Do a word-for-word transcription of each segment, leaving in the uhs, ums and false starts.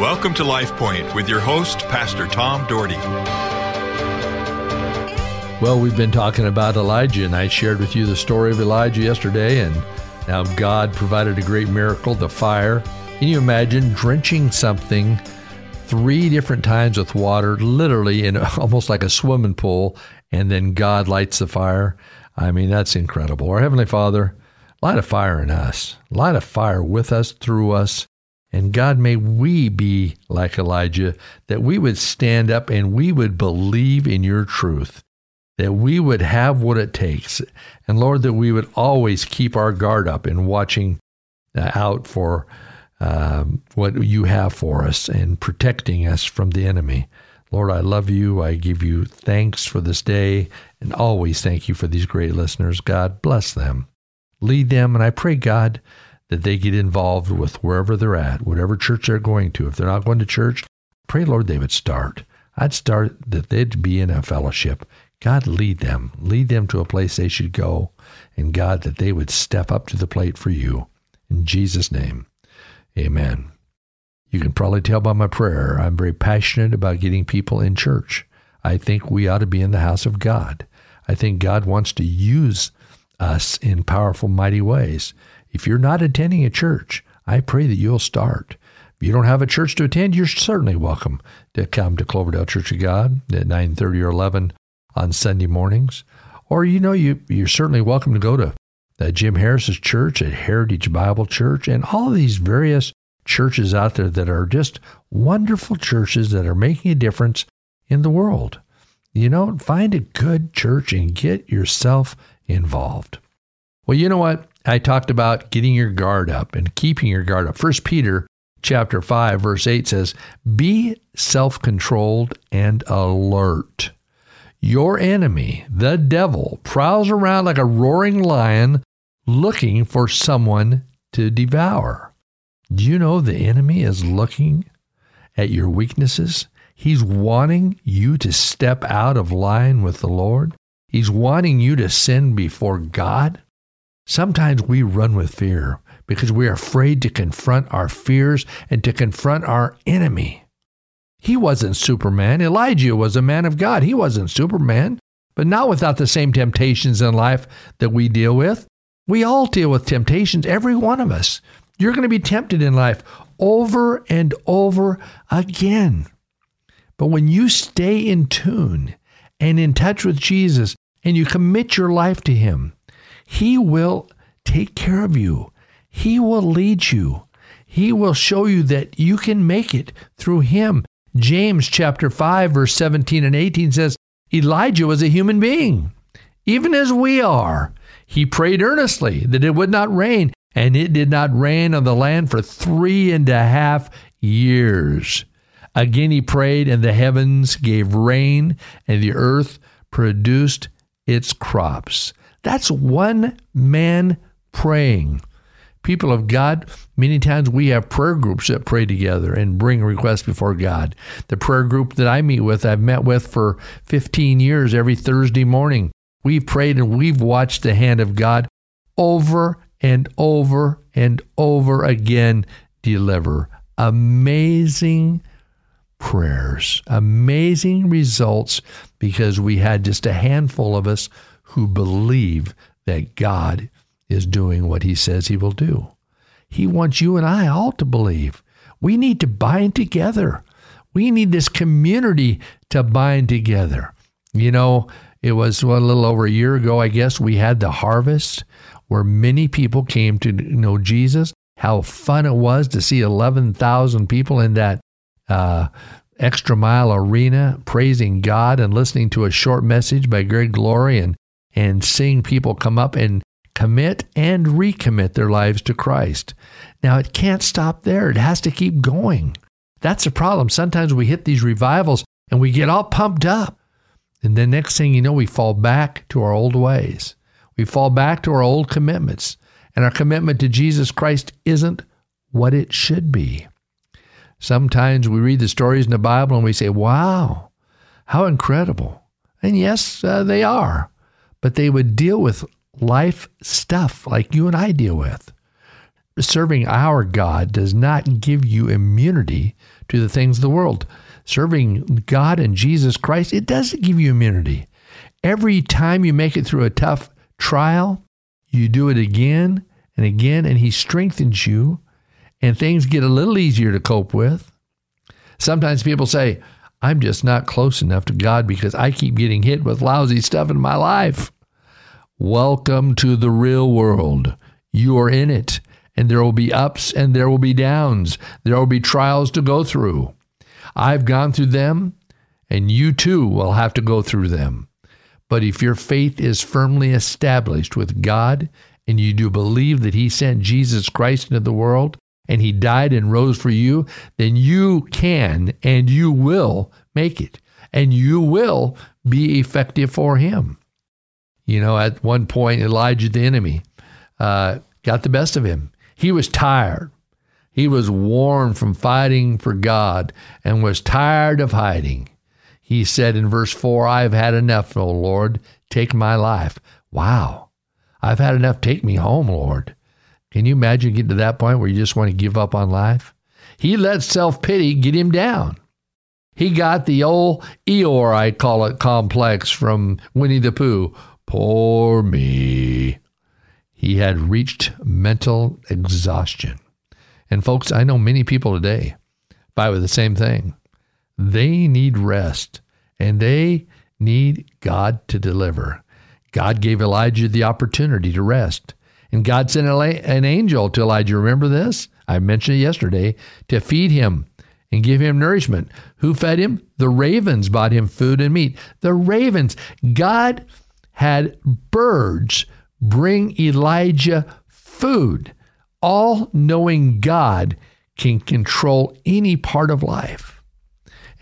Welcome to Life Point with your host, Pastor Tom Dougherty. Well, we've been talking about Elijah, and I shared with you the story of Elijah yesterday, and now God provided a great miracle, the fire. Can you imagine drenching something three different times with water, literally in almost like a swimming pool, and then God lights the fire? I mean, that's incredible. Our Heavenly Father, light a fire in us, light a fire with us, through us. And God, may we be like Elijah, that we would stand up and we would believe in your truth, that we would have what it takes. And Lord, that we would always keep our guard up in watching out for um, what you have for us and protecting us from the enemy. Lord, I love you. I give you thanks for this day, and always thank you for these great listeners. God, bless them, lead them. And I pray, God, that they get involved with wherever they're at, whatever church they're going to. If they're not going to church, pray, Lord, they would start. I'd start that they'd be in a fellowship. God, lead them. Lead them to a place they should go. And God, that they would step up to the plate for you. In Jesus' name, amen. You can probably tell by my prayer, I'm very passionate about getting people in church. I think we ought to be in the house of God. I think God wants to use us in powerful, mighty ways. If you're not attending a church, I pray that you'll start. If you don't have a church to attend, you're certainly welcome to come to Cloverdale Church of God at nine thirty or eleven on Sunday mornings. Or, you know, you, you're certainly welcome to go to uh, Jim Harris's church at Heritage Bible Church and all of these various churches out there that are just wonderful churches that are making a difference in the world. You know, find a good church and get yourself involved. Well, you know what? I talked about getting your guard up and keeping your guard up. First Peter chapter five, verse eight says, "Be self-controlled and alert. Your enemy, the devil, prowls around like a roaring lion looking for someone to devour." Do you know the enemy is looking at your weaknesses? He's wanting you to step out of line with the Lord. He's wanting you to sin before God. Sometimes we run with fear because we are afraid to confront our fears and to confront our enemy. He wasn't Superman. Elijah was a man of God. He wasn't Superman, but not without the same temptations in life that we deal with. We all deal with temptations, every one of us. You're going to be tempted in life over and over again. But when you stay in tune and in touch with Jesus and you commit your life to Him, He will take care of you. He will lead you. He will show you that you can make it through Him. James chapter five, verse seventeen and eighteen says, "Elijah was a human being, even as we are. He prayed earnestly that it would not rain, and it did not rain on the land for three and a half years. Again he prayed, and the heavens gave rain, and the earth produced its crops." That's one man praying. People of God, many times we have prayer groups that pray together and bring requests before God. The prayer group that I meet with, I've met with for fifteen years every Thursday morning. We've prayed and we've watched the hand of God over and over and over again deliver amazing prayers, amazing results, because we had just a handful of us who believe that God is doing what He says He will do. He wants you and I all to believe. We need to bind together. We need this community to bind together. You know, it was well, a little over a year ago, I guess, we had the harvest where many people came to know Jesus. How fun it was to see eleven thousand people in that uh, Extra Mile Arena praising God and listening to a short message by Greg Glory and and seeing people come up and commit and recommit their lives to Christ. Now, it can't stop there. It has to keep going. That's the problem. Sometimes we hit these revivals and we get all pumped up. And the next thing you know, we fall back to our old ways. We fall back to our old commitments. And our commitment to Jesus Christ isn't what it should be. Sometimes we read the stories in the Bible and we say, "Wow, how incredible." And yes, uh, they are. But they would deal with life stuff like you and I deal with. Serving our God does not give you immunity to the things of the world. Serving God and Jesus Christ, it doesn't give you immunity. Every time you make it through a tough trial, you do it again and again, and he strengthens you, and things get a little easier to cope with. Sometimes people say, I'm just not close enough to God because I keep getting hit with lousy stuff in my life. Welcome to the real world. You are in it, and there will be ups and there will be downs. There will be trials to go through. I've gone through them, and you too will have to go through them. But if your faith is firmly established with God, and you do believe that he sent Jesus Christ into the world, and he died and rose for you, then you can and you will make it, and you will be effective for him. You know, at one point, Elijah, the enemy, uh, got the best of him. He was tired. He was worn from fighting for God and was tired of hiding. He said in verse four, I've had enough, O Lord, take my life. Wow, I've had enough, take me home, Lord. Can you imagine getting to that point where you just want to give up on life? He let self-pity get him down. He got the old Eeyore, I call it, complex from Winnie the Pooh. Poor me. He had reached mental exhaustion. And folks, I know many people today fight with the same thing. They need rest, and they need God to deliver. God gave Elijah the opportunity to rest. And God sent an angel to Elijah. Remember this? I mentioned it yesterday, to feed him and give him nourishment. Who fed him? The ravens brought him food and meat. The ravens. God had birds bring Elijah food. All-knowing God can control any part of life.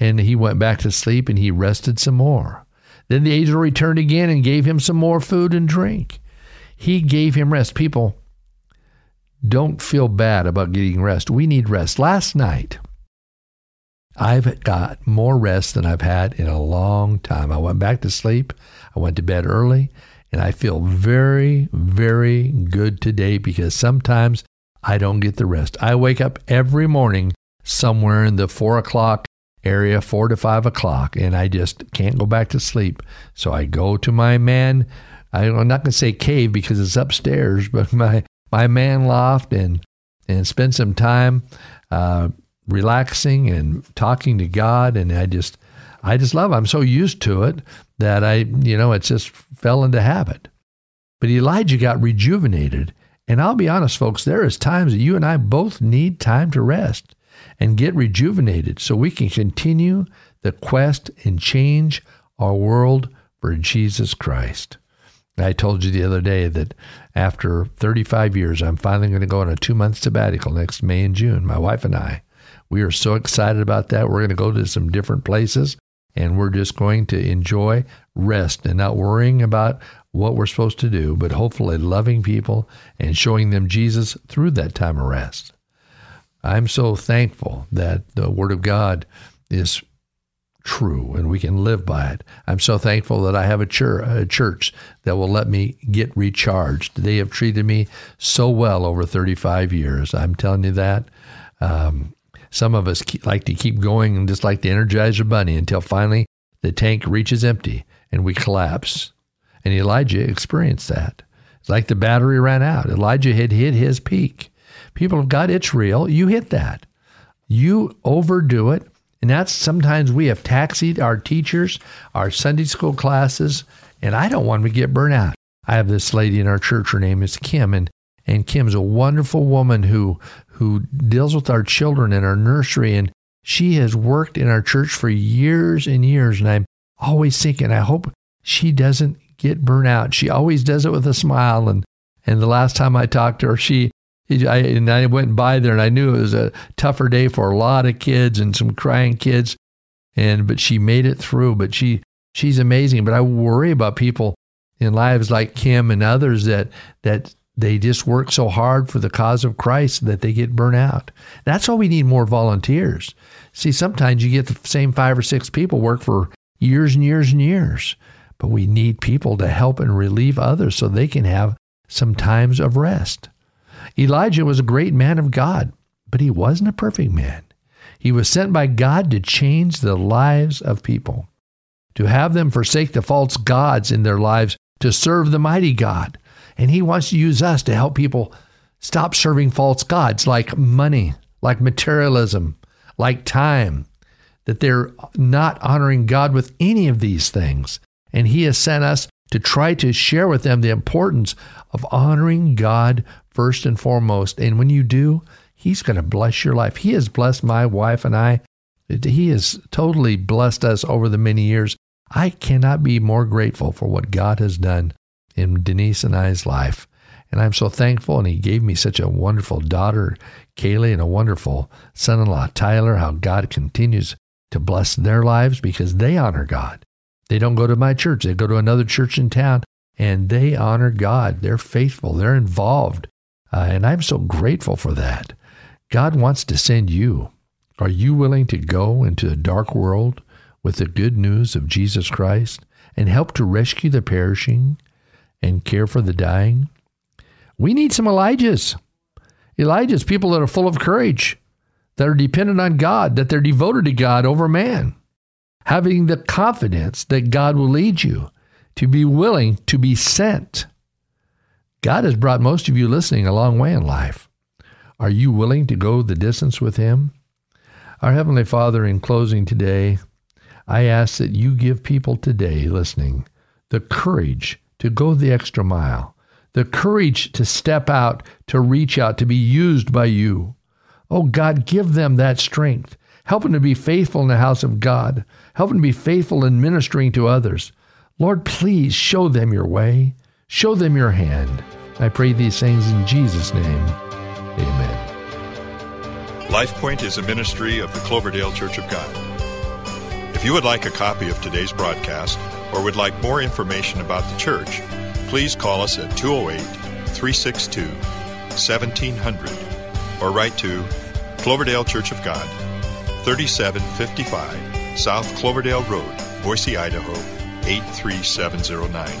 And he went back to sleep and he rested some more. Then the angel returned again and gave him some more food and drink. He gave him rest. People, don't feel bad about getting rest. We need rest. Last night, I've got more rest than I've had in a long time. I went back to sleep. I went to bed early, and I feel very, very good today because sometimes I don't get the rest. I wake up every morning somewhere in the four o'clock area, four to five o'clock, and I just can't go back to sleep. So I go to my man. I'm not going to say cave because it's upstairs, but my, my man loft and, and spend some time uh, relaxing and talking to God. And I just, I just love it. I'm so used to it that I, you know, it just fell into habit. But Elijah got rejuvenated. And I'll be honest, folks, there is times that you and I both need time to rest and get rejuvenated so we can continue the quest and change our world for Jesus Christ. I told you the other day that after thirty-five years, I'm finally going to go on a two-month sabbatical next May and June. My wife and I, we are so excited about that. We're going to go to some different places, and we're just going to enjoy rest and not worrying about what we're supposed to do, but hopefully loving people and showing them Jesus through that time of rest. I'm so thankful that the Word of God is true, and we can live by it. I'm so thankful that I have a church, a church that will let me get recharged. They have treated me so well over thirty-five years. I'm telling you that. Um, some of us keep, like to keep going just like the Energizer bunny until finally the tank reaches empty and we collapse. And Elijah experienced that. It's like the battery ran out. Elijah had hit his peak. People of God, it's real. You hit that. You overdo it. And that's sometimes we have taxied our teachers, our Sunday school classes, and I don't want them to get burnt out. I have this lady in our church, her name is Kim, and, and Kim's a wonderful woman who who deals with our children in our nursery, and she has worked in our church for years and years, and I'm always thinking, I hope she doesn't get burnt out. She always does it with a smile, and, and the last time I talked to her, she I, and I went by there, and I knew it was a tougher day for a lot of kids and some crying kids, and but she made it through. But she she's amazing. But I worry about people in lives like Kim and others that that they just work so hard for the cause of Christ that they get burnt out. That's why we need more volunteers. See, sometimes you get the same five or six people work for years and years and years, but we need people to help and relieve others so they can have some times of rest. Elijah was a great man of God, but he wasn't a perfect man. He was sent by God to change the lives of people, to have them forsake the false gods in their lives, to serve the mighty God. And he wants to use us to help people stop serving false gods like money, like materialism, like time, that they're not honoring God with any of these things. And he has sent us to try to share with them the importance of honoring God first and foremost. And when you do, he's going to bless your life. He has blessed my wife and I. He has totally blessed us over the many years. I cannot be more grateful for what God has done in Denise and I's life. And I'm so thankful, and he gave me such a wonderful daughter, Kaylee, and a wonderful son-in-law, Tyler, how God continues to bless their lives because they honor God. They don't go to my church. They go to another church in town, and they honor God. They're faithful. They're involved. Uh, and I'm so grateful for that. God wants to send you. Are you willing to go into a dark world with the good news of Jesus Christ and help to rescue the perishing and care for the dying? We need some Elijahs. Elijahs, people that are full of courage, that are dependent on God, that they're devoted to God over man. Having the confidence that God will lead you, to be willing to be sent. God has brought most of you listening a long way in life. Are you willing to go the distance with him? Our Heavenly Father, in closing today, I ask that you give people today listening the courage to go the extra mile, the courage to step out, to reach out, to be used by you. Oh God, give them that strength. Help them to be faithful in the house of God. Help them to be faithful in ministering to others. Lord, please show them your way. Show them your hand. I pray these things in Jesus' name. Amen. Life Point is a ministry of the Cloverdale Church of God. If you would like a copy of today's broadcast or would like more information about the church, please call us at two oh eight, three six two, one seven zero zero or write to Cloverdale Church of God, thirty-seven fifty-five South Cloverdale Road, Boise, Idaho, eight three seven zero nine.